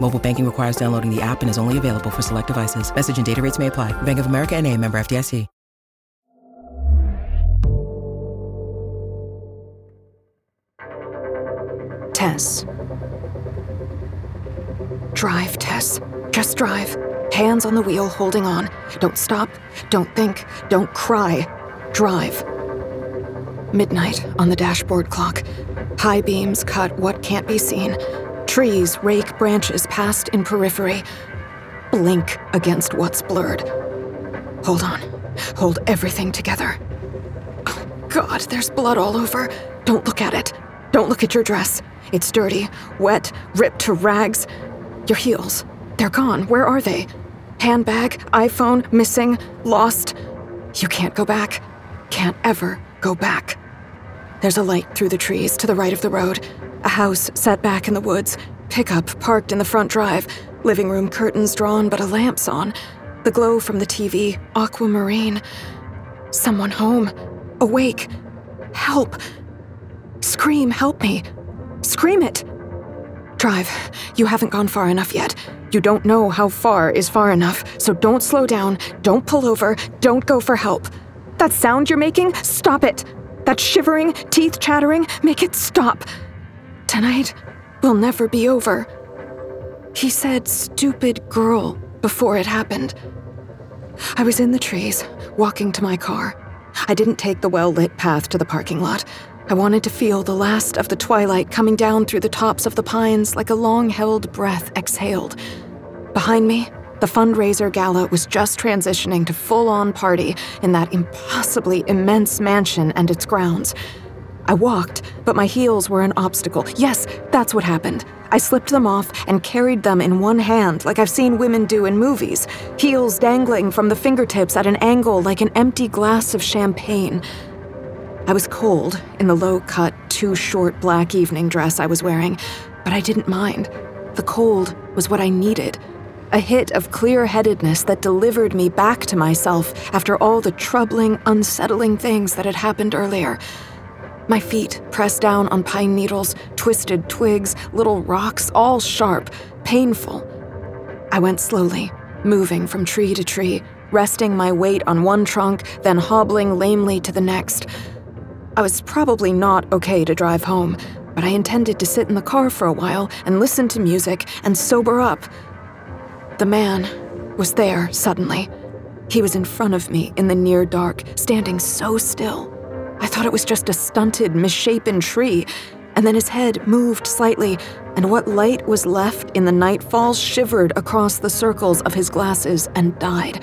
Mobile banking requires downloading the app and is only available for select devices. Message and data rates may apply. Bank of America NA, member FDIC. Tess. Drive, Tess. Just drive. Hands on the wheel, holding on. Don't stop. Don't think. Don't cry. Drive. Midnight on the dashboard clock. High beams cut what can't be seen. Trees rake branches past in periphery. Blink against what's blurred. Hold on. Hold everything together. Oh, God, there's blood all over. Don't look at it. Don't look at your dress. It's dirty, wet, ripped to rags. Your heels. They're gone. Where are they? Handbag, iPhone, missing, lost. You can't go back. Can't ever go back. There's a light through the trees to the right of the road. A house set back in the woods. Pickup parked in the front drive. Living room curtains drawn, but a lamp's on. The glow from the TV, aquamarine. Someone home. Awake. Help. Scream, help me. Scream it. Drive. You haven't gone far enough yet. You don't know how far is far enough, so don't slow down. Don't pull over. Don't go for help. That sound you're making, stop it. That shivering, teeth chattering, make it stop. Tonight will never be over. He said stupid girl before it happened. I was in the trees, walking to my car. I didn't take the well-lit path to the parking lot. I wanted to feel the last of the twilight coming down through the tops of the pines like a long-held breath exhaled. Behind me, the fundraiser gala was just transitioning to full-on party in that impossibly immense mansion and its grounds. I walked, but my heels were an obstacle. Yes, that's what happened. I slipped them off and carried them in one hand like I've seen women do in movies, heels dangling from the fingertips at an angle like an empty glass of champagne. I was cold in the low-cut, too-short black evening dress I was wearing, but I didn't mind. The cold was what I needed. A hit of clear-headedness that delivered me back to myself after all the troubling, unsettling things that had happened earlier. My feet pressed down on pine needles, twisted twigs, little rocks, all sharp, painful. I went slowly, moving from tree to tree, resting my weight on one trunk, then hobbling lamely to the next. I was probably not okay to drive home, but I intended to sit in the car for a while and listen to music and sober up. The man was there suddenly. He was in front of me in the near dark, standing so still. I thought it was just a stunted, misshapen tree, and then his head moved slightly, and what light was left in the nightfall shivered across the circles of his glasses and died.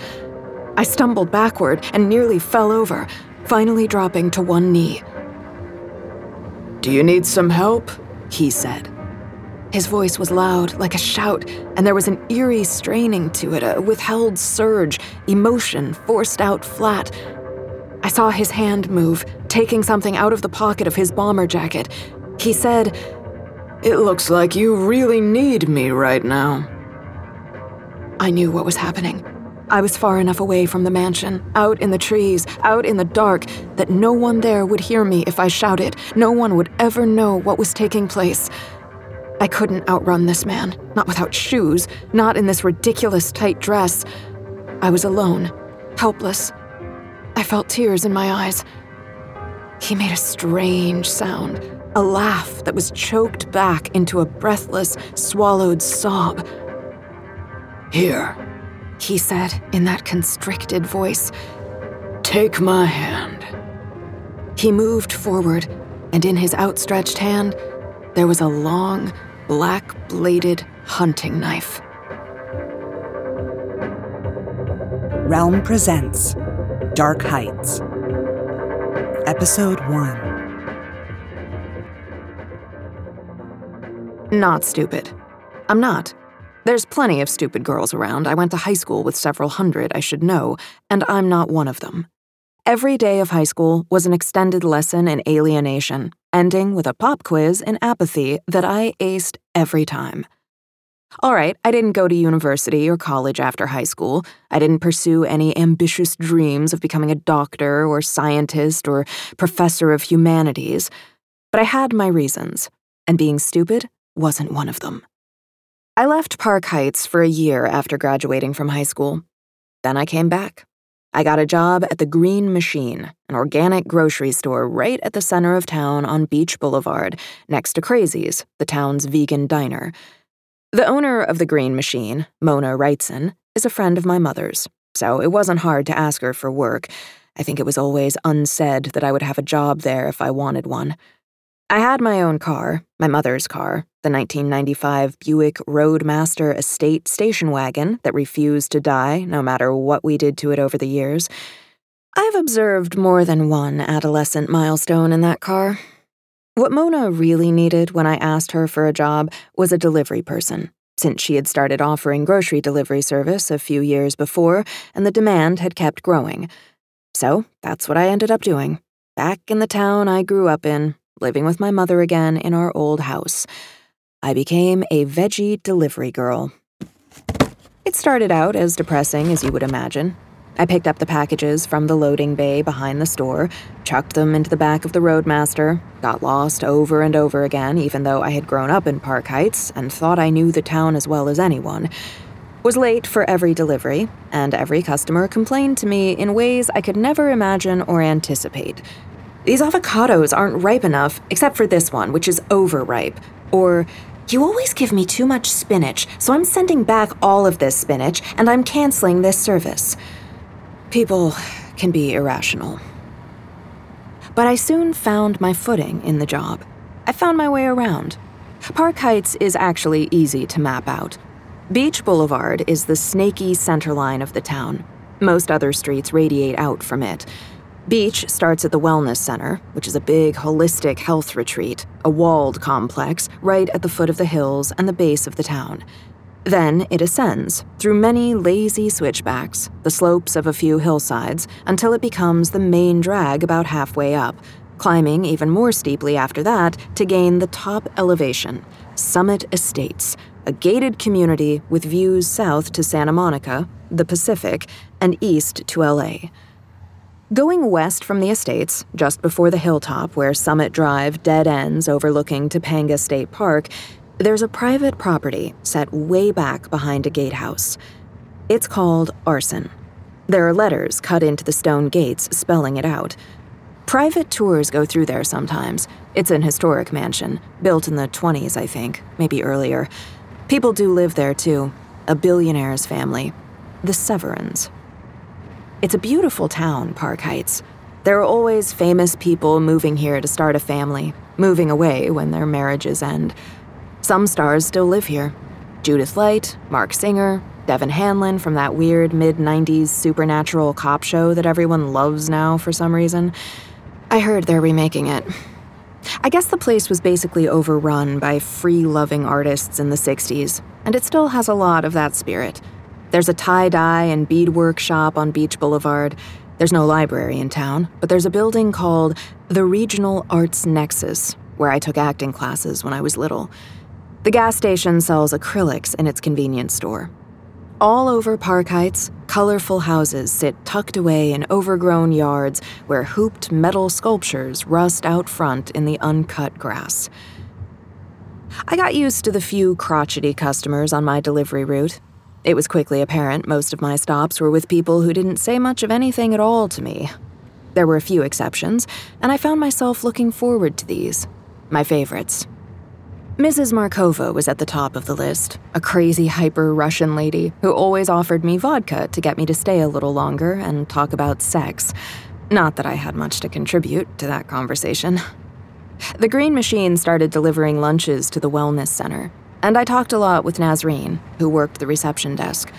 I stumbled backward and nearly fell over, finally dropping to one knee. "Do you need some help?" he said. His voice was loud, like a shout, and there was an eerie straining to it, a withheld surge, emotion forced out flat. I saw his hand move, taking something out of the pocket of his bomber jacket. He said, "It looks like you really need me right now." I knew what was happening. I was far enough away from the mansion, out in the trees, out in the dark, that no one there would hear me if I shouted. No one would ever know what was taking place. I couldn't outrun this man, not without shoes, not in this ridiculous tight dress. I was alone, helpless. I felt tears in my eyes. He made a strange sound, a laugh that was choked back into a breathless, swallowed sob. "Here," he said in that constricted voice. "Take my hand." He moved forward, and in his outstretched hand, there was a long, black-bladed hunting knife. Realm presents Dark Heights, Episode 1. Not stupid. I'm not. There's plenty of stupid girls around. I went to high school with several hundred, I should know, and I'm not one of them. Every day of high school was an extended lesson in alienation, ending with a pop quiz in apathy that I aced every time. All right, I didn't go to university or college after high school. I didn't pursue any ambitious dreams of becoming a doctor or scientist or professor of humanities. But I had my reasons, and being stupid wasn't one of them. I left Park Heights for a year after graduating from high school. Then I came back. I got a job at the Green Machine, an organic grocery store right at the center of town on Beach Boulevard, next to Crazy's, the town's vegan diner. The owner of the Green Machine, Mona Wrightson, is a friend of my mother's, so it wasn't hard to ask her for work. I think it was always unsaid that I would have a job there if I wanted one. I had my own car, my mother's car, the 1995 Buick Roadmaster Estate station wagon that refused to die no matter what we did to it over the years. I've observed more than one adolescent milestone in that car. What Mona really needed when I asked her for a job was a delivery person, since she had started offering grocery delivery service a few years before and the demand had kept growing. So that's what I ended up doing, back in the town I grew up in, living with my mother again in our old house. I became a veggie delivery girl. It started out as depressing as you would imagine. I picked up the packages from the loading bay behind the store, chucked them into the back of the Roadmaster, got lost over and over again even though I had grown up in Park Heights and thought I knew the town as well as anyone, was late for every delivery, and every customer complained to me in ways I could never imagine or anticipate. These avocados aren't ripe enough, except for this one, which is overripe. Or, you always give me too much spinach, so I'm sending back all of this spinach, and I'm canceling this service. People can be irrational. But I soon found my footing in the job. I found my way around. Park Heights is actually easy to map out. Beach Boulevard is the snaky centerline of the town. Most other streets radiate out from it. Beach starts at the Wellness Center, which is a big holistic health retreat, a walled complex right at the foot of the hills and the base of the town. Then it ascends through many lazy switchbacks, the slopes of a few hillsides, until it becomes the main drag about halfway up, climbing even more steeply after that to gain the top elevation, Summit Estates, a gated community with views south to Santa Monica, the Pacific, and east to LA. Going west from the estates, just before the hilltop where Summit Drive dead ends overlooking Topanga State Park, there's a private property set way back behind a gatehouse. It's called Arson. There are letters cut into the stone gates spelling it out. Private tours go through there sometimes. It's an historic mansion, built in the 20s, I think, maybe earlier. People do live there too, a billionaire's family, the Severins. It's a beautiful town, Park Heights. There are always famous people moving here to start a family, moving away when their marriages end. Some stars still live here. Judith Light, Mark Singer, Devin Hanlon from that weird mid-90s supernatural cop show that everyone loves now for some reason. I heard they're remaking it. I guess the place was basically overrun by free-loving artists in the 60s, and it still has a lot of that spirit. There's a tie-dye and beadwork shop on Beach Boulevard. There's no library in town, but there's a building called the Regional Arts Nexus, where I took acting classes when I was little. The gas station sells acrylics in its convenience store. All over Park Heights, colorful houses sit tucked away in overgrown yards where hooped metal sculptures rust out front in the uncut grass. I got used to the few crotchety customers on my delivery route. It was quickly apparent most of my stops were with people who didn't say much of anything at all to me. There were a few exceptions, and I found myself looking forward to these, my favorites. Mrs. Markova was at the top of the list, a crazy hyper-Russian lady who always offered me vodka to get me to stay a little longer and talk about sex. Not that I had much to contribute to that conversation. The Green Machine started delivering lunches to the Wellness Center, and I talked a lot with Nazreen, who worked the reception desk.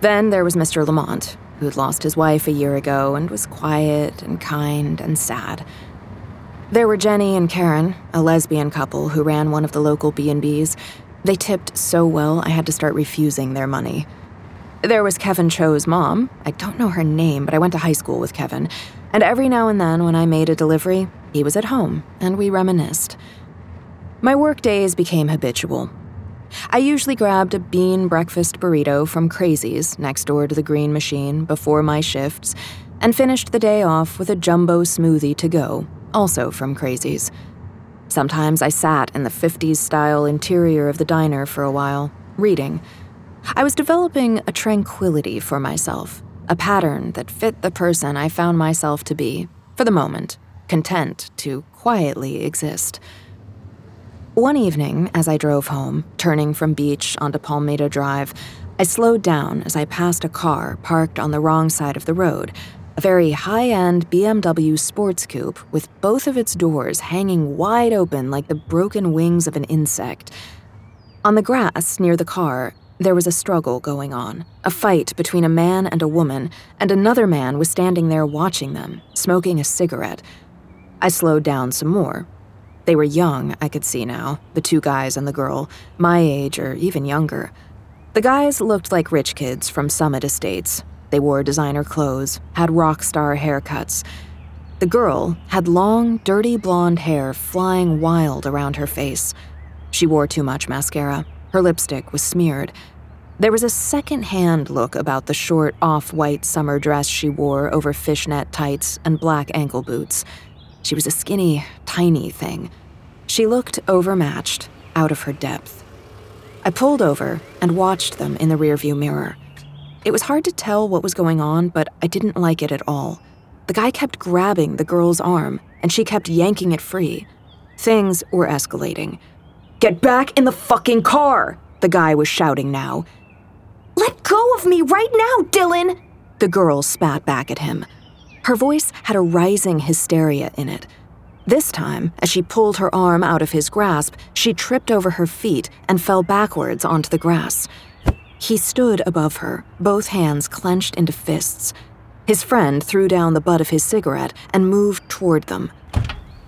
Then there was Mr. Lamont, who'd lost his wife a year ago and was quiet and kind and sad. There were Jenny and Karen, a lesbian couple who ran one of the local B&Bs. They tipped so well I had to start refusing their money. There was Kevin Cho's mom. I don't know her name, but I went to high school with Kevin. And every now and then when I made a delivery, he was at home, and we reminisced. My work days became habitual. I usually grabbed a bean breakfast burrito from Crazy's next door to the Green Machine before my shifts and finished the day off with a jumbo smoothie to go, also from Crazy's. Sometimes I sat in the 50s-style interior of the diner for a while, reading. I was developing a tranquility for myself, a pattern that fit the person I found myself to be, for the moment, content to quietly exist. One evening, as I drove home, turning from Beach onto Palmetto Drive, I slowed down as I passed a car parked on the wrong side of the road, a very high-end BMW sports coupe with both of its doors hanging wide open like the broken wings of an insect. On the grass near the car, there was a struggle going on, a fight between a man and a woman, and another man was standing there watching them, smoking a cigarette. I slowed down some more. They were young, I could see now, the two guys and the girl, my age or even younger. The guys looked like rich kids from Summit Estates. They wore designer clothes, had rock star haircuts. The girl had long, dirty blonde hair flying wild around her face. She wore too much mascara. Her lipstick was smeared. There was a second-hand look about the short, off-white summer dress she wore over fishnet tights and black ankle boots. She was a skinny, tiny thing. She looked overmatched, out of her depth. I pulled over and watched them in the rearview mirror. It was hard to tell what was going on, but I didn't like it at all. The guy kept grabbing the girl's arm, and she kept yanking it free. Things were escalating. "Get back in the fucking car!" the guy was shouting now. "Let go of me right now, Dylan!" the girl spat back at him. Her voice had a rising hysteria in it. This time, as she pulled her arm out of his grasp, she tripped over her feet and fell backwards onto the grass. He stood above her, both hands clenched into fists. His friend threw down the butt of his cigarette and moved toward them.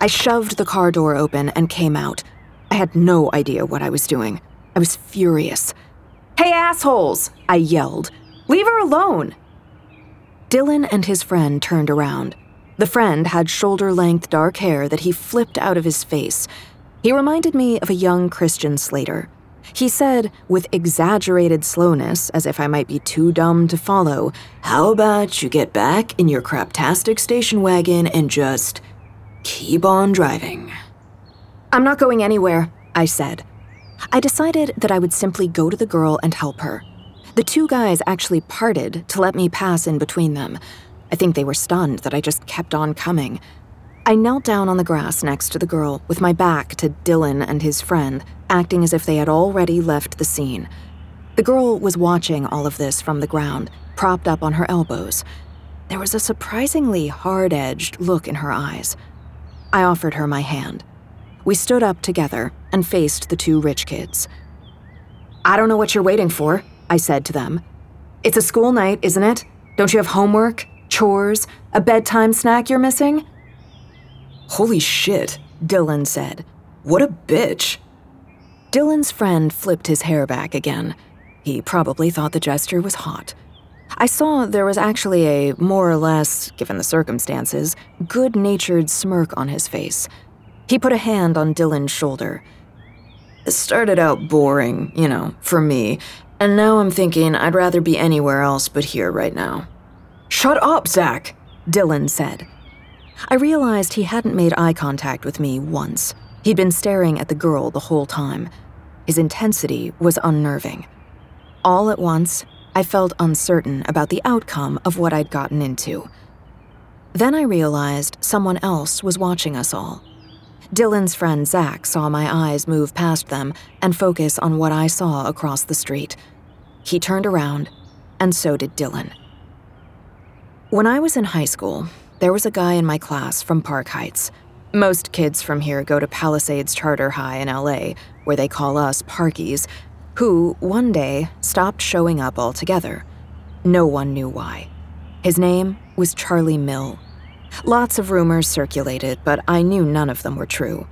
I shoved the car door open and came out. I had no idea what I was doing. I was furious. "Hey, assholes!" I yelled. "Leave her alone!" Dylan and his friend turned around. The friend had shoulder-length dark hair that he flipped out of his face. He reminded me of a young Christian Slater. He said, with exaggerated slowness, as if I might be too dumb to follow, "How about you get back in your craptastic station wagon and just keep on driving?" "I'm not going anywhere," I said. I decided that I would simply go to the girl and help her. The two guys actually parted to let me pass in between them. I think they were stunned that I just kept on coming. I knelt down on the grass next to the girl with my back to Dylan and his friend, acting as if they had already left the scene. The girl was watching all of this from the ground, propped up on her elbows. There was a surprisingly hard-edged look in her eyes. I offered her my hand. We stood up together and faced the two rich kids. "I don't know what you're waiting for," I said to them. "It's a school night, isn't it? Don't you have homework, chores, a bedtime snack you're missing?" "Holy shit," Dylan said. "What a bitch." Dylan's friend flipped his hair back again. He probably thought the gesture was hot. I saw there was actually a more or less, given the circumstances, good-natured smirk on his face. He put a hand on Dylan's shoulder. "It started out boring, you know, for me, and now I'm thinking I'd rather be anywhere else but here right now." "Shut up, Zach," Dylan said. I realized he hadn't made eye contact with me once. He'd been staring at the girl the whole time. His intensity was unnerving. All at once, I felt uncertain about the outcome of what I'd gotten into. Then I realized someone else was watching us all. Dylan's friend Zach saw my eyes move past them and focus on what I saw across the street. He turned around, and so did Dylan. When I was in high school, there was a guy in my class from Park Heights. Most kids from here go to Palisades Charter High in LA, where they call us Parkies, who, one day, stopped showing up altogether. No one knew why. His name was Charlie Mill. Lots of rumors circulated, but I knew none of them were true.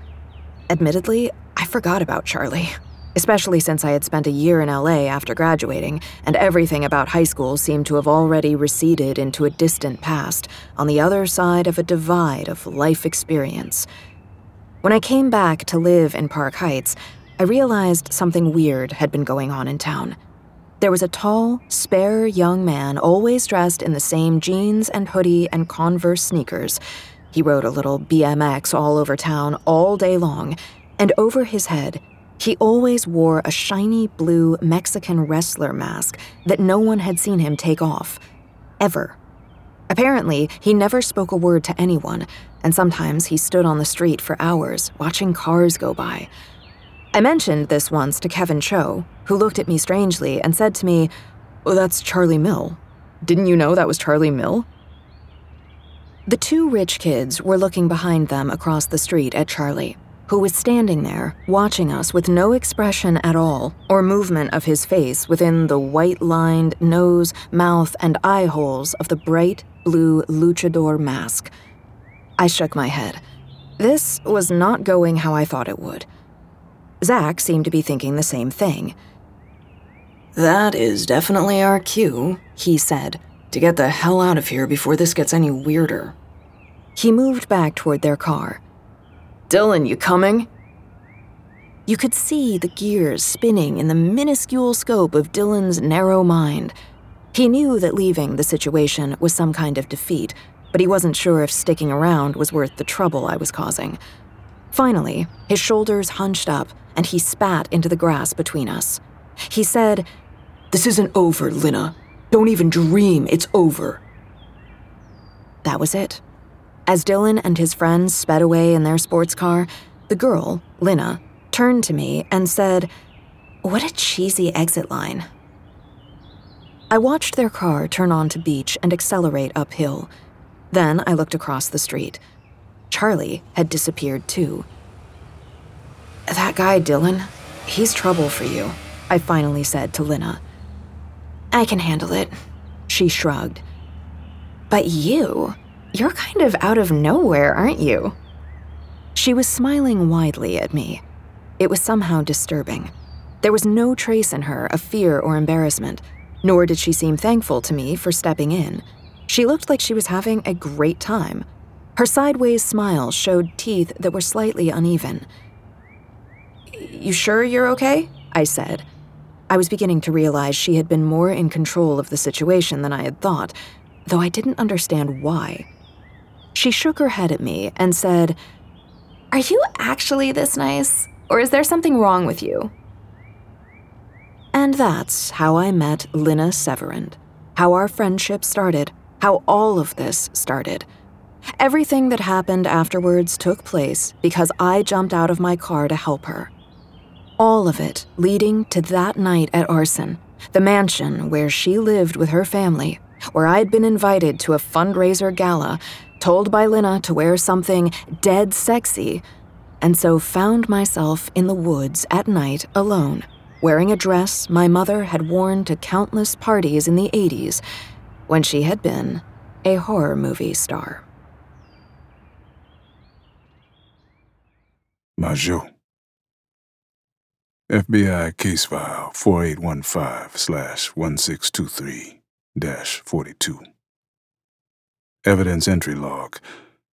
Admittedly, I forgot about Charlie, especially since I had spent a year in LA after graduating, and everything about high school seemed to have already receded into a distant past, on the other side of a divide of life experience. When I came back to live in Park Heights, I realized something weird had been going on in town. There was a tall, spare young man always dressed in the same jeans and hoodie and Converse sneakers. He rode a little BMX all over town all day long, and over his head, he always wore a shiny blue Mexican wrestler mask that no one had seen him take off, ever. Apparently, he never spoke a word to anyone, and sometimes he stood on the street for hours, watching cars go by. I mentioned this once to Kevin Cho, who looked at me strangely and said to me, "Oh, that's Charlie Mill. Didn't you know that was Charlie Mill?" The two rich kids were looking behind them across the street at Charlie, who was standing there, watching us with no expression at all or movement of his face within the white-lined nose, mouth, and eye holes of the bright blue luchador mask. I shook my head. This was not going how I thought it would. Zach seemed to be thinking the same thing. "That is definitely our cue," he said, "to get the hell out of here before this gets any weirder." He moved back toward their car. "Dylan, you coming?" You could see the gears spinning in the minuscule scope of Dylan's narrow mind. He knew that leaving the situation was some kind of defeat, but he wasn't sure if sticking around was worth the trouble I was causing. Finally, his shoulders hunched up, and he spat into the grass between us. He said, "This isn't over, Lina. Don't even dream it's over." That was it. As Dylan and his friends sped away in their sports car, the girl, Lina, turned to me and said, "What a cheesy exit line." I watched their car turn onto beach and accelerate uphill. Then I looked across the street. Charlie had disappeared too. "That guy, Dylan, he's trouble for you," I finally said to Lina. "I can handle it," she shrugged. "But you... you're kind of out of nowhere, aren't you?" She was smiling widely at me. It was somehow disturbing. There was no trace in her of fear or embarrassment, nor did she seem thankful to me for stepping in. She looked like she was having a great time. Her sideways smile showed teeth that were slightly uneven. "You sure you're okay?" I said. I was beginning to realize she had been more in control of the situation than I had thought, though I didn't understand why. She shook her head at me and said, "Are you actually this nice, or is there something wrong with you?" And that's how I met Lina Severand, how our friendship started, how all of this started. Everything that happened afterwards took place because I jumped out of my car to help her. All of it leading to that night at Arson, the mansion where she lived with her family, where I'd been invited to a fundraiser gala, told by Lina to wear something dead sexy, and so found myself in the woods at night alone, wearing a dress my mother had worn to countless parties in the 80s, when she had been a horror movie star. Major. FBI case file 4815/1623-42. Evidence entry log.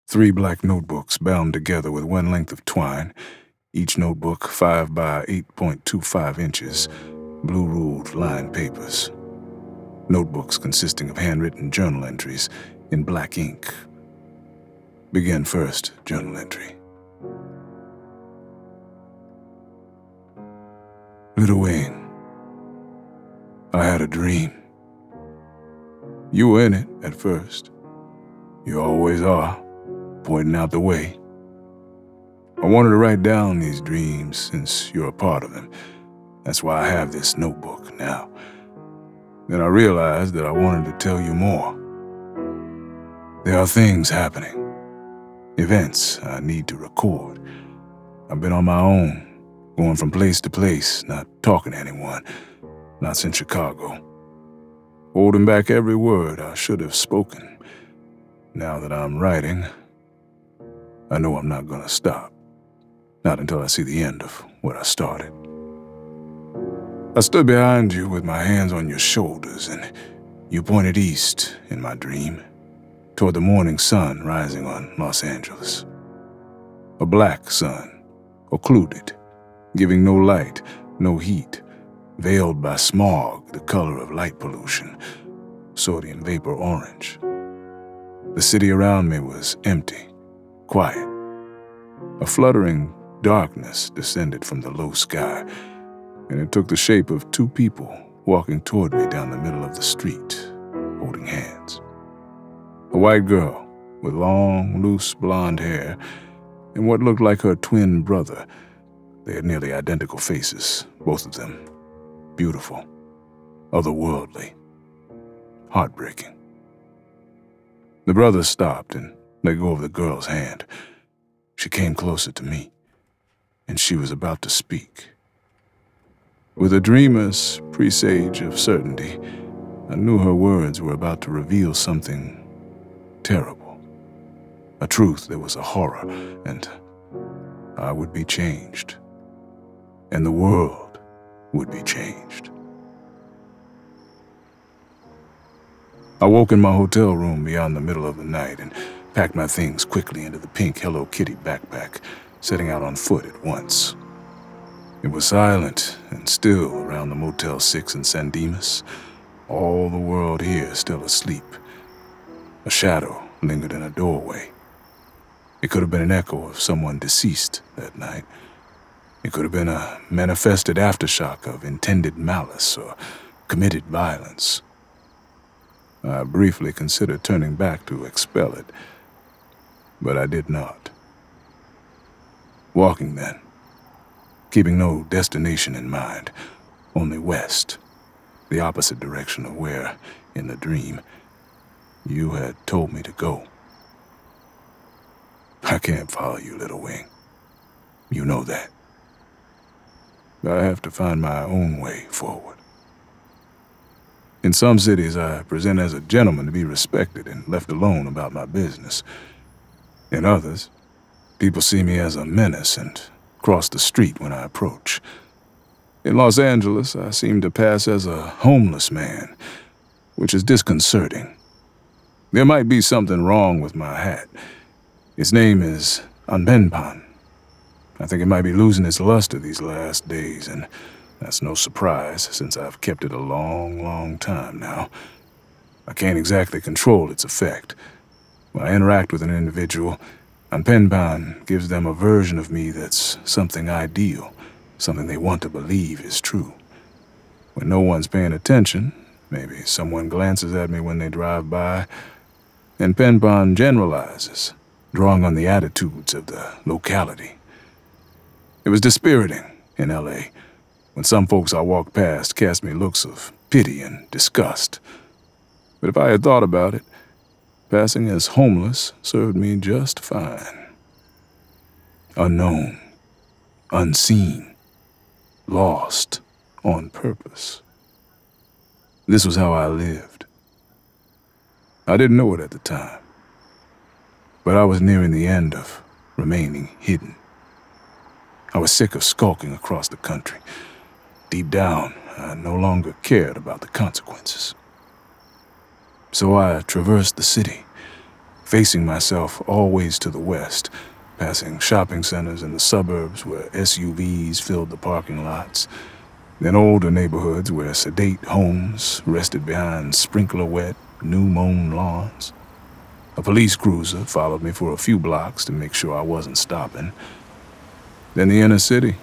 3 black notebooks bound together with one length of twine, each notebook 5 by 8.25 inches, blue-ruled lined papers. Notebooks consisting of handwritten journal entries in black ink. Begin first journal entry. Little Wayne, I had a dream. You were in it at first. You always are, pointing out the way. I wanted to write down these dreams since you're a part of them. That's why I have this notebook now. Then I realized that I wanted to tell you more. There are things happening. events I need to record. I've been on my own, going from place to place, not talking to anyone, not since Chicago. Holding back every word I should have spoken. Now that I'm writing, I know I'm not gonna stop. Not until I see the end of what I started. I stood behind you with my hands on your shoulders, and you pointed east in my dream, toward the morning sun rising on Los Angeles. A black sun, occluded, giving no light, no heat, veiled by smog, the color of light pollution, sodium vapor orange. The city around me was empty, quiet. A fluttering darkness descended from the low sky, and it took the shape of two people walking toward me down the middle of the street, holding hands. A white girl with long, loose blonde hair and what looked like her twin brother. They had nearly identical faces, both of them beautiful, otherworldly, heartbreaking. The brother stopped and let go of the girl's hand. She came closer to me, and she was about to speak. With a dreamer's presage of certainty, I knew her words were about to reveal something terrible, a truth that was a horror, and I would be changed, and the world would be changed. I woke in my hotel room beyond the middle of the night and packed my things quickly into the pink Hello Kitty backpack, setting out on foot at once. It was silent and still around the Motel 6 in San Dimas, all the world here still asleep. A shadow lingered in a doorway. It could have been an echo of someone deceased that night. It could have been a manifested aftershock of intended malice or committed violence. I briefly considered turning back to expel it, but I did not. Walking then, keeping no destination in mind, only west, the opposite direction of where, in the dream, you had told me to go. I can't follow you, Little Wing. You know that. I have to find my own way forward. In some cities, I present as a gentleman to be respected and left alone about my business. In others, people see me as a menace and cross the street when I approach. In Los Angeles, I seem to pass as a homeless man, which is disconcerting. There might be something wrong with my hat. Its name is Anpanman. I think it might be losing its luster these last days, and that's no surprise, since I've kept it a long, long time now. I can't exactly control its effect. When I interact with an individual, Anpanman gives them a version of me that's something ideal, something they want to believe is true. When no one's paying attention, maybe someone glances at me when they drive by, and Anpanman generalizes, drawing on the attitudes of the locality. It was dispiriting in L.A., when some folks I walked past cast me looks of pity and disgust. But if I had thought about it, passing as homeless served me just fine. Unknown, unseen, lost on purpose. This was how I lived. I didn't know it at the time, but I was nearing the end of remaining hidden. I was sick of skulking across the country. Deep down, I no longer cared about the consequences. So I traversed the city, facing myself always to the west, passing shopping centers in the suburbs where SUVs filled the parking lots, then older neighborhoods where sedate homes rested behind sprinkler-wet, new-mown lawns. A police cruiser followed me for a few blocks to make sure I wasn't stopping. Then the inner city,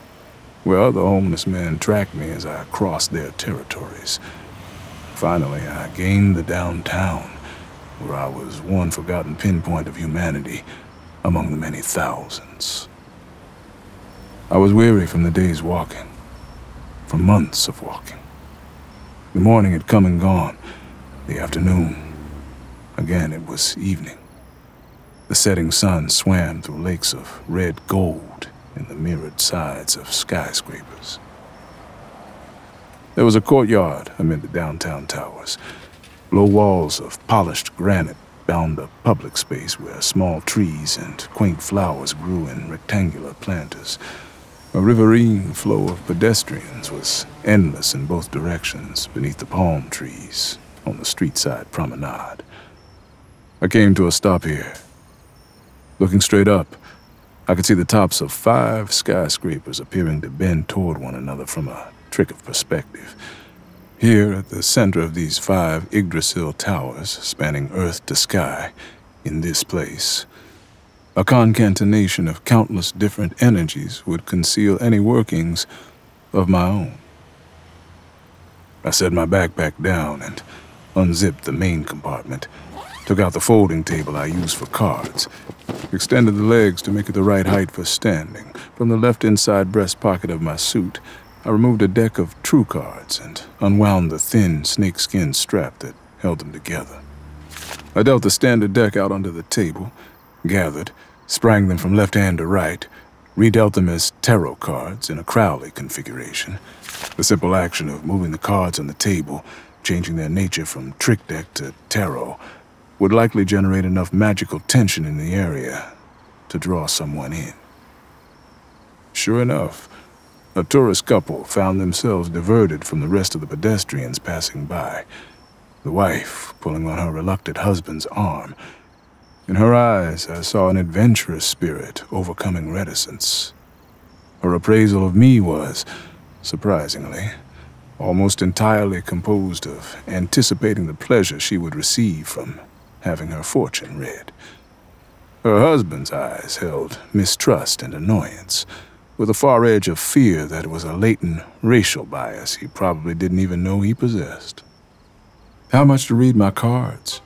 where other homeless men tracked me as I crossed their territories. Finally, I gained the downtown, where I was one forgotten pinpoint of humanity among the many thousands. I was weary from the day's walking, from months of walking. The morning had come and gone, the afternoon. Again, it was evening. The setting sun swam through lakes of red gold in the mirrored sides of skyscrapers. There was a courtyard amid the downtown towers. Low walls of polished granite bound a public space where small trees and quaint flowers grew in rectangular planters. A riverine flow of pedestrians was endless in both directions beneath the palm trees on the street-side promenade. I came to a stop here. Looking straight up, I could see the tops of 5 skyscrapers appearing to bend toward one another from a trick of perspective. Here, at the center of these 5 Yggdrasil towers spanning earth to sky, in this place, a concatenation of countless different energies would conceal any workings of my own. I set my backpack down and unzipped the main compartment, took out the folding table I use for cards, extended the legs to make it the right height for standing. From the left inside breast pocket of my suit, I removed a deck of true cards and unwound the thin snakeskin strap that held them together. I dealt the standard deck out onto the table, gathered, sprang them from left hand to right, redealt them as tarot cards in a Crowley configuration. The simple action of moving the cards on the table, changing their nature from trick deck to tarot, would likely generate enough magical tension in the area to draw someone in. Sure enough, a tourist couple found themselves diverted from the rest of the pedestrians passing by, the wife pulling on her reluctant husband's arm. In her eyes, I saw an adventurous spirit overcoming reticence. Her appraisal of me was, surprisingly, almost entirely composed of anticipating the pleasure she would receive from having her fortune read. Her husband's eyes held mistrust and annoyance, with a far edge of fear that was a latent racial bias he probably didn't even know he possessed. "How much to read my cards?"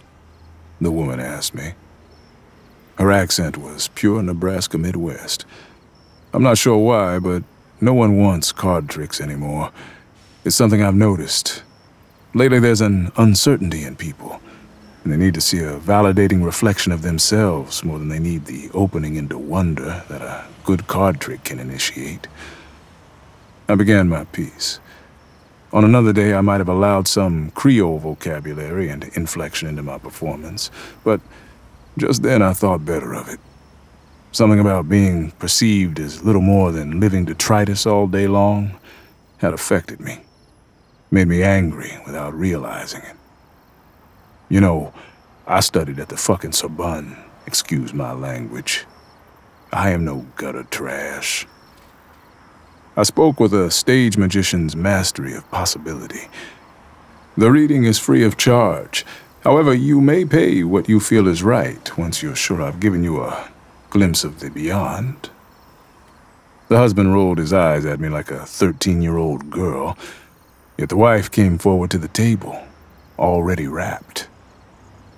the woman asked me. Her accent was pure Nebraska Midwest. I'm not sure why, but no one wants card tricks anymore. It's something I've noticed. Lately, there's an uncertainty in people, and they need to see a validating reflection of themselves more than they need the opening into wonder that a good card trick can initiate. I began my piece. On another day, I might have allowed some Creole vocabulary and inflection into my performance, but just then, I thought better of it. Something about being perceived as little more than living detritus all day long had affected me, made me angry without realizing it. You know, I studied at the fucking Sorbonne, excuse my language. I am no gutter trash. I spoke with a stage magician's mastery of possibility. The reading is free of charge. However, you may pay what you feel is right once you're sure I've given you a glimpse of the beyond. The husband rolled his eyes at me like a 13-year-old girl, yet the wife came forward to the table, already wrapped.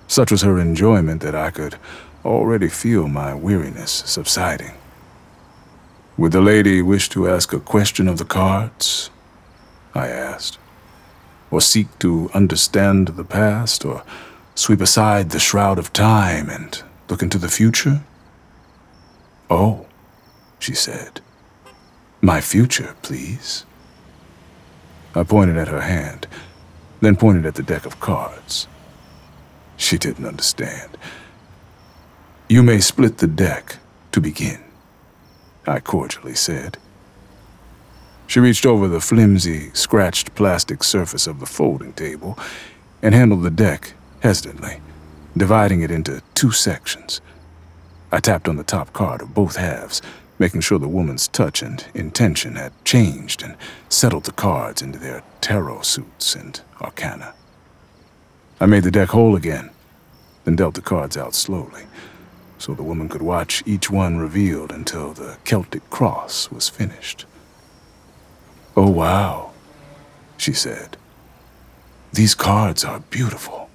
Such was her enjoyment that I could already feel my weariness subsiding. "Would the lady wish to ask a question of the cards?" I asked. "Or seek to understand the past, or sweep aside the shroud of time and look into the future?" "Oh," she said, "my future, please." I pointed at her hand, then pointed at the deck of cards. She didn't understand. "You may split the deck to begin," I cordially said. She reached over the flimsy, scratched plastic surface of the folding table and handled the deck hesitantly, dividing it into 2 sections. I tapped on the top card of both halves, making sure the woman's touch and intention had changed, and settled the cards into their tarot suits and arcana. I made the deck whole again, then dealt the cards out slowly, so the woman could watch each one revealed until the Celtic cross was finished. "Oh, wow," she said. "These cards are beautiful."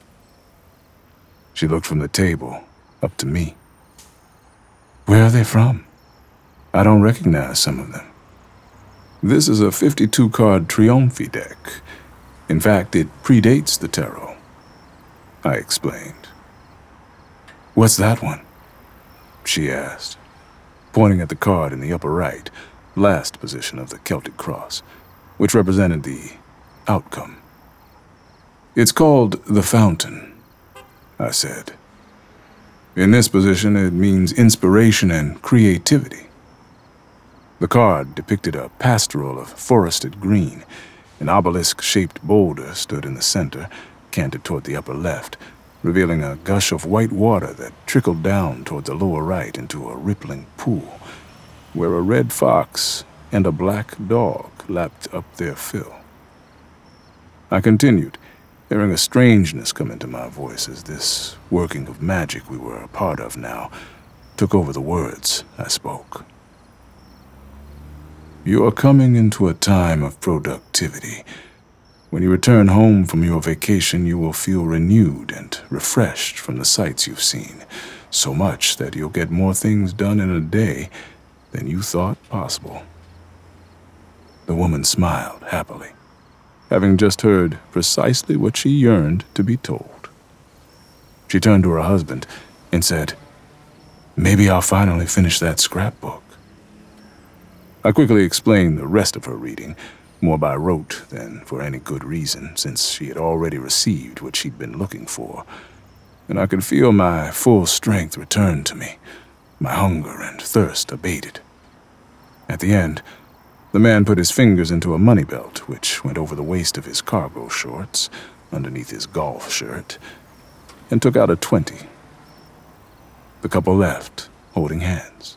She looked from the table up to me. "Where are they from? I don't recognize some of them." "This is a 52-card Triomphi deck. In fact, it predates the tarot," I explained. "What's that one?" she asked, pointing at the card in the upper right, last position of the Celtic cross, which represented the outcome. "It's called the Fountain," I said. "In this position, it means inspiration and creativity." The card depicted a pastoral of forested green. An obelisk-shaped boulder stood in the center, canted toward the upper left, revealing a gush of white water that trickled down toward the lower right into a rippling pool, where a red fox and a black dog lapped up their fill. I continued, hearing a strangeness come into my voice as this working of magic we were a part of now took over the words I spoke. "You are coming into a time of productivity. When you return home from your vacation, you will feel renewed and refreshed from the sights you've seen, so much that you'll get more things done in a day than you thought possible." The woman smiled happily, having just heard precisely what she yearned to be told. She turned to her husband and said, "Maybe I'll finally finish that scrapbook." I quickly explained the rest of her reading, more by rote than for any good reason, since she had already received what she'd been looking for, and I could feel my full strength return to me, my hunger and thirst abated. At the end, the man put his fingers into a money belt, which went over the waist of his cargo shorts, underneath his golf shirt, and took out a 20. The couple left, holding hands.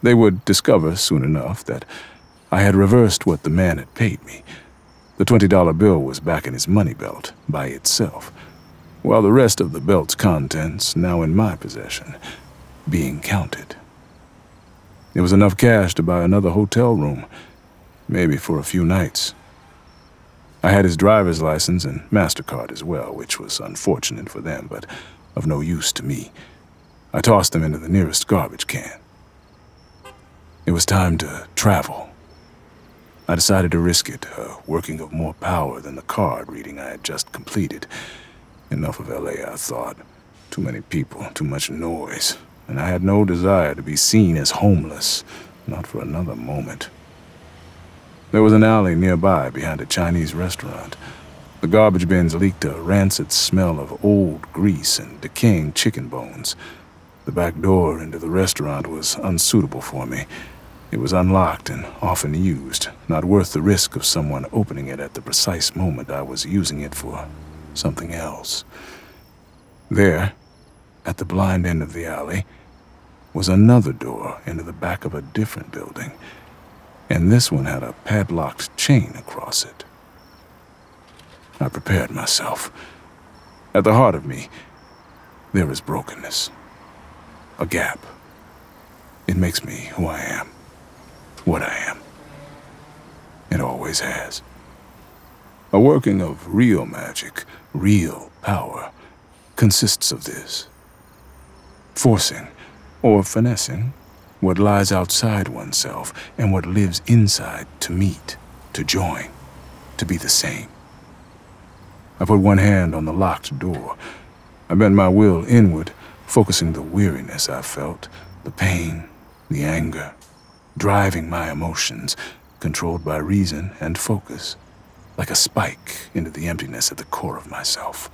They would discover soon enough that I had reversed what the man had paid me. The $20 bill was back in his money belt by itself, while the rest of the belt's contents, now in my possession, being counted. It was enough cash to buy another hotel room, maybe for a few nights. I had his driver's license and MasterCard as well, which was unfortunate for them, but of no use to me. I tossed them into the nearest garbage can. It was time to travel. I decided to risk it, a working of more power than the card reading I had just completed. Enough of LA, I thought. Too many people, too much noise, and I had no desire to be seen as homeless, not for another moment. There was an alley nearby behind a Chinese restaurant. The garbage bins leaked a rancid smell of old grease and decaying chicken bones. The back door into the restaurant was unsuitable for me. It was unlocked and often used, not worth the risk of someone opening it at the precise moment I was using it for something else. There, at the blind end of the alley, was another door into the back of a different building, and this one had a padlocked chain across it. I prepared myself. At the heart of me, there is brokenness, a gap. It makes me who I am, what I am. It always has. A working of real magic, real power, consists of this. Forcing or finessing what lies outside oneself and what lives inside to meet, to join, to be the same. I put one hand on the locked door. I bent my will inward, focusing the weariness I felt, the pain, the anger, driving my emotions, controlled by reason and focus, like a spike into the emptiness at the core of myself,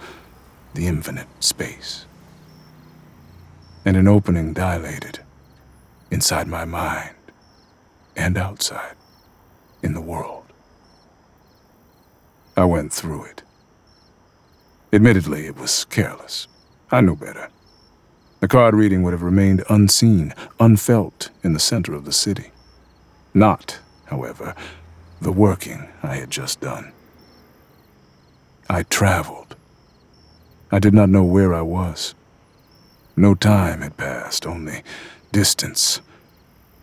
the infinite space. And an opening dilated, inside my mind and outside, in the world. I went through it. Admittedly, it was careless. I knew better. The card reading would have remained unseen, unfelt in the center of the city. Not, however, the working I had just done. I traveled. I did not know where I was. No time had passed, only distance.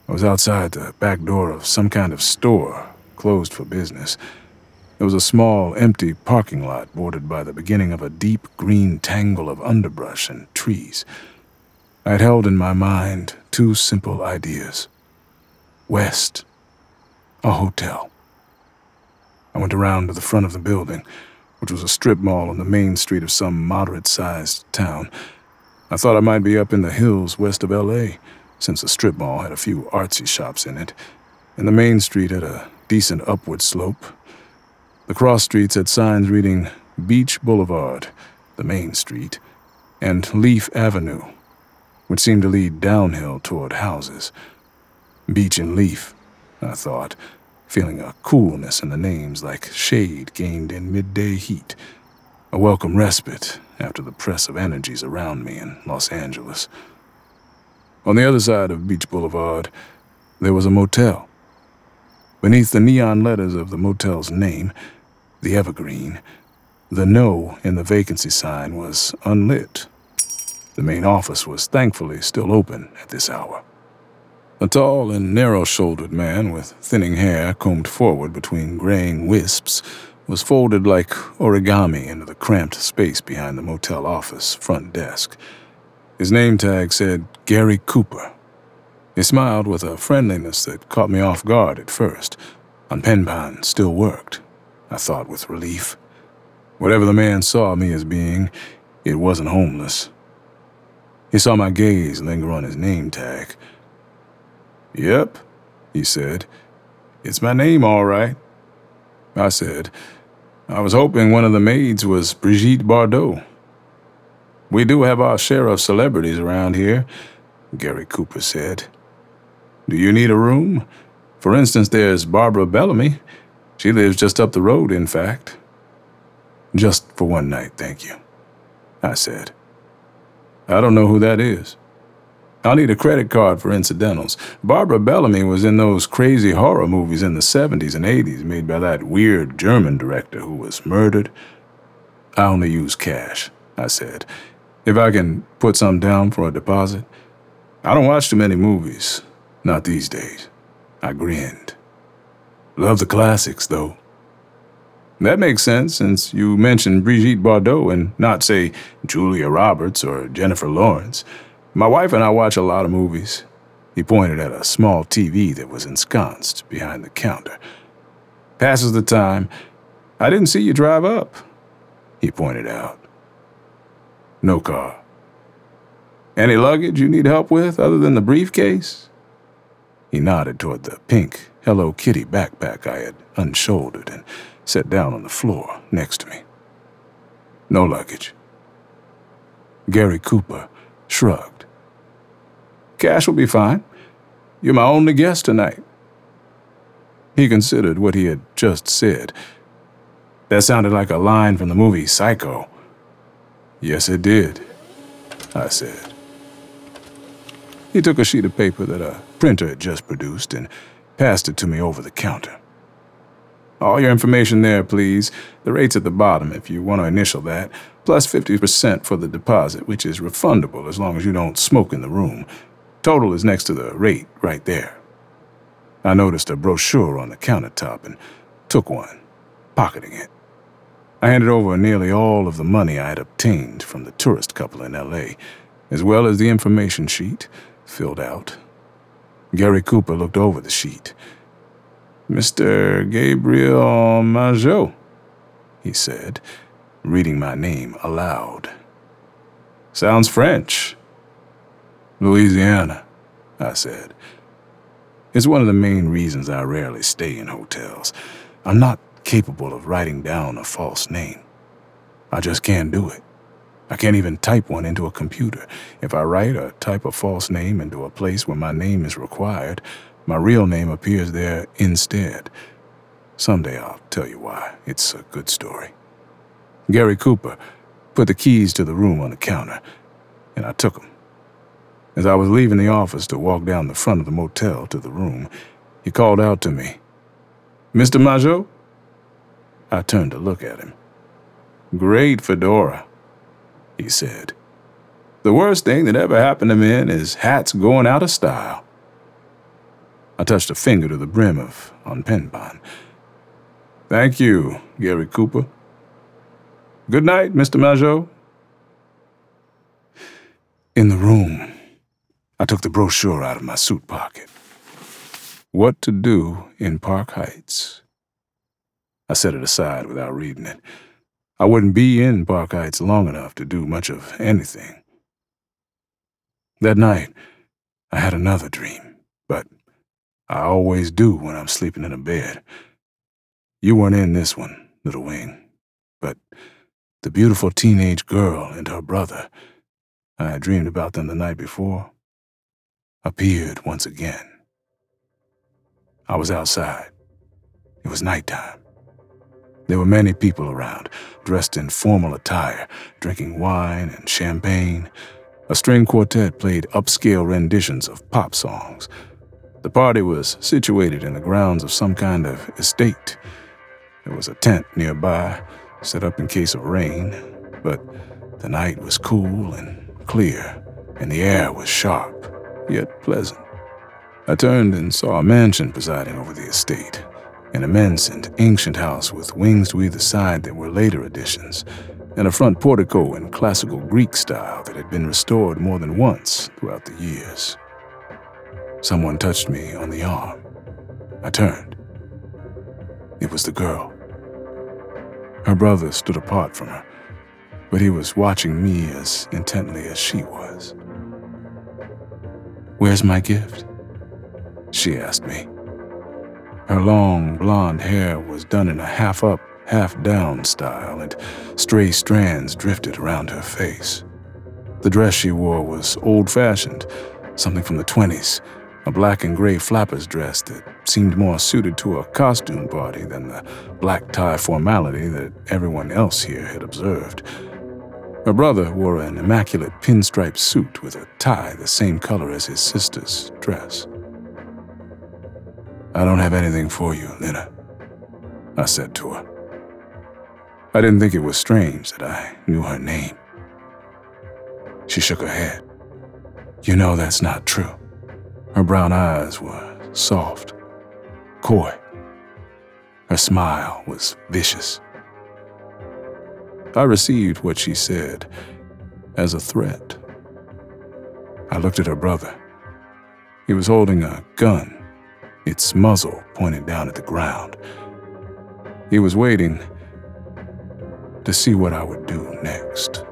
I was outside the back door of some kind of store, closed for business. There was a small, empty parking lot bordered by the beginning of a deep green tangle of underbrush and trees. I had held in my mind two simple ideas. West, a hotel. I went around to the front of the building, which was a strip mall on the main street of some moderate-sized town. I thought I might be up in the hills west of L.A., since the strip mall had a few artsy shops in it, and the main street had a decent upward slope. The cross streets had signs reading Beach Boulevard, the main street, and Leaf Avenue, which seemed to lead downhill toward houses. Beach and Leaf, I thought, feeling a coolness in the names like shade gained in midday heat, a welcome respite after the press of energies around me in Los Angeles. On the other side of Beach Boulevard, there was a motel. Beneath the neon letters of the motel's name, the Evergreen, the "no" in the vacancy sign was unlit. The main office was thankfully still open at this hour. A tall and narrow-shouldered man with thinning hair combed forward between graying wisps was folded like origami into the cramped space behind the motel office front desk. His name tag said Gary Cooper. He smiled with a friendliness that caught me off guard at first. Anpanman still worked, I thought with relief. Whatever the man saw me as being, it wasn't homeless. He saw my gaze linger on his name tag. "Yep," he said. "It's my name, all right." I said, "I was hoping one of the maids was Brigitte Bardot. We do have our share of celebrities around here," Gary Cooper said. "Do you need a room? For instance, there's Barbara Bellamy. She lives just up the road, in fact." "Just for one night, thank you," I said. "I don't know who that is. I'll need a credit card for incidentals. Barbara Bellamy was in those crazy horror movies in the 70s and 80s made by that weird German director who was murdered." "I only use cash," I said. "If I can put some down for a deposit." "I don't watch too many movies. Not these days." I grinned. "Love the classics, though." "That makes sense, since you mentioned Brigitte Bardot and not, say, Julia Roberts or Jennifer Lawrence. My wife and I watch a lot of movies." He pointed at a small TV that was ensconced behind the counter. "Passes the time. I didn't see you drive up," he pointed out. "No car." "Any luggage you need help with other than the briefcase?" He nodded toward the pink Hello Kitty backpack I had unshouldered and set down on the floor next to me. "No luggage." Gary Cooper shrugged. "Cash will be fine. You're my only guest tonight." He considered what he had just said. That sounded like a line from the movie Psycho. "Yes, it did," I said. He took a sheet of paper that a printer had just produced and passed it to me over the counter. "All your information there, please. The rate's at the bottom if you want to initial that, plus 50% for the deposit, which is refundable as long as you don't smoke in the room. Total is next to the rate, right there." I noticed a brochure on the countertop and took one, pocketing it. I handed over nearly all of the money I had obtained from the tourist couple in L.A., as well as the information sheet filled out. Gary Cooper looked over the sheet. "Mr. Gabriel Majot," he said, reading my name aloud. "Sounds French." "Louisiana," I said. "It's one of the main reasons I rarely stay in hotels. I'm not capable of writing down a false name. I just can't do it. I can't even type one into a computer. If I write or type a false name into a place where my name is required, my real name appears there instead. Someday I'll tell you why. It's a good story." Gary Cooper put the keys to the room on the counter, and I took them. As I was leaving the office to walk down the front of the motel to the room, he called out to me, "Mr. Majot?" I turned to look at him. "Great fedora," he said. "The worst thing that ever happened to men is hats going out of style." I touched a finger to the brim of Anpanman. "Thank you, Gary Cooper. Good night, Mr. Majot." In the room, I took the brochure out of my suit pocket. What to do in Park Heights. I set it aside without reading it. I wouldn't be in Park Heights long enough to do much of anything. That night, I had another dream, but I always do when I'm sleeping in a bed. You weren't in this one, Little Wing, but the beautiful teenage girl and her brother, I had dreamed about them the night before, appeared once again. I was outside. It was nighttime. There were many people around, dressed in formal attire, drinking wine and champagne. A string quartet played upscale renditions of pop songs. The party was situated in the grounds of some kind of estate. There was a tent nearby, set up in case of rain, but the night was cool and clear, and the air was sharp, yet pleasant. I turned and saw a mansion presiding over the estate, an immense and ancient house with wings to either side that were later additions, and a front portico in classical Greek style that had been restored more than once throughout the years. Someone touched me on the arm. I turned. It was the girl. Her brother stood apart from her, but he was watching me as intently as she was. "Where's my gift?" she asked me. Her long blonde hair was done in a half-up, half-down style, and stray strands drifted around her face. The dress she wore was old-fashioned, something from the 20s, a black and gray flapper's dress that seemed more suited to a costume party than the black tie formality that everyone else here had observed. Her brother wore an immaculate pinstripe suit with a tie the same color as his sister's dress. "I don't have anything for you, Lina," I said to her. I didn't think it was strange that I knew her name. She shook her head. "You know that's not true." Her brown eyes were soft, coy. Her smile was vicious. I received what she said as a threat. I looked at her brother. He was holding a gun, its muzzle pointed down at the ground. He was waiting to see what I would do next.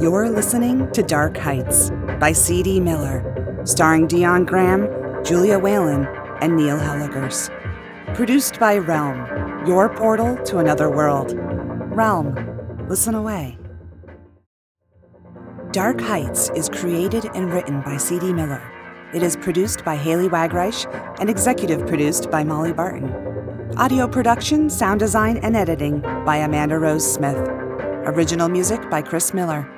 You're listening to Dark Heights by C.D. Miller, starring Dion Graham, Julia Whalen, and Neil Helligers. Produced by Realm, your portal to another world. Realm, listen away. Dark Heights is created and written by C.D. Miller. It is produced by Haley Wagreich and executive produced by Molly Barton. Audio production, sound design, and editing by Amanda Rose Smith. Original music by Chris Miller.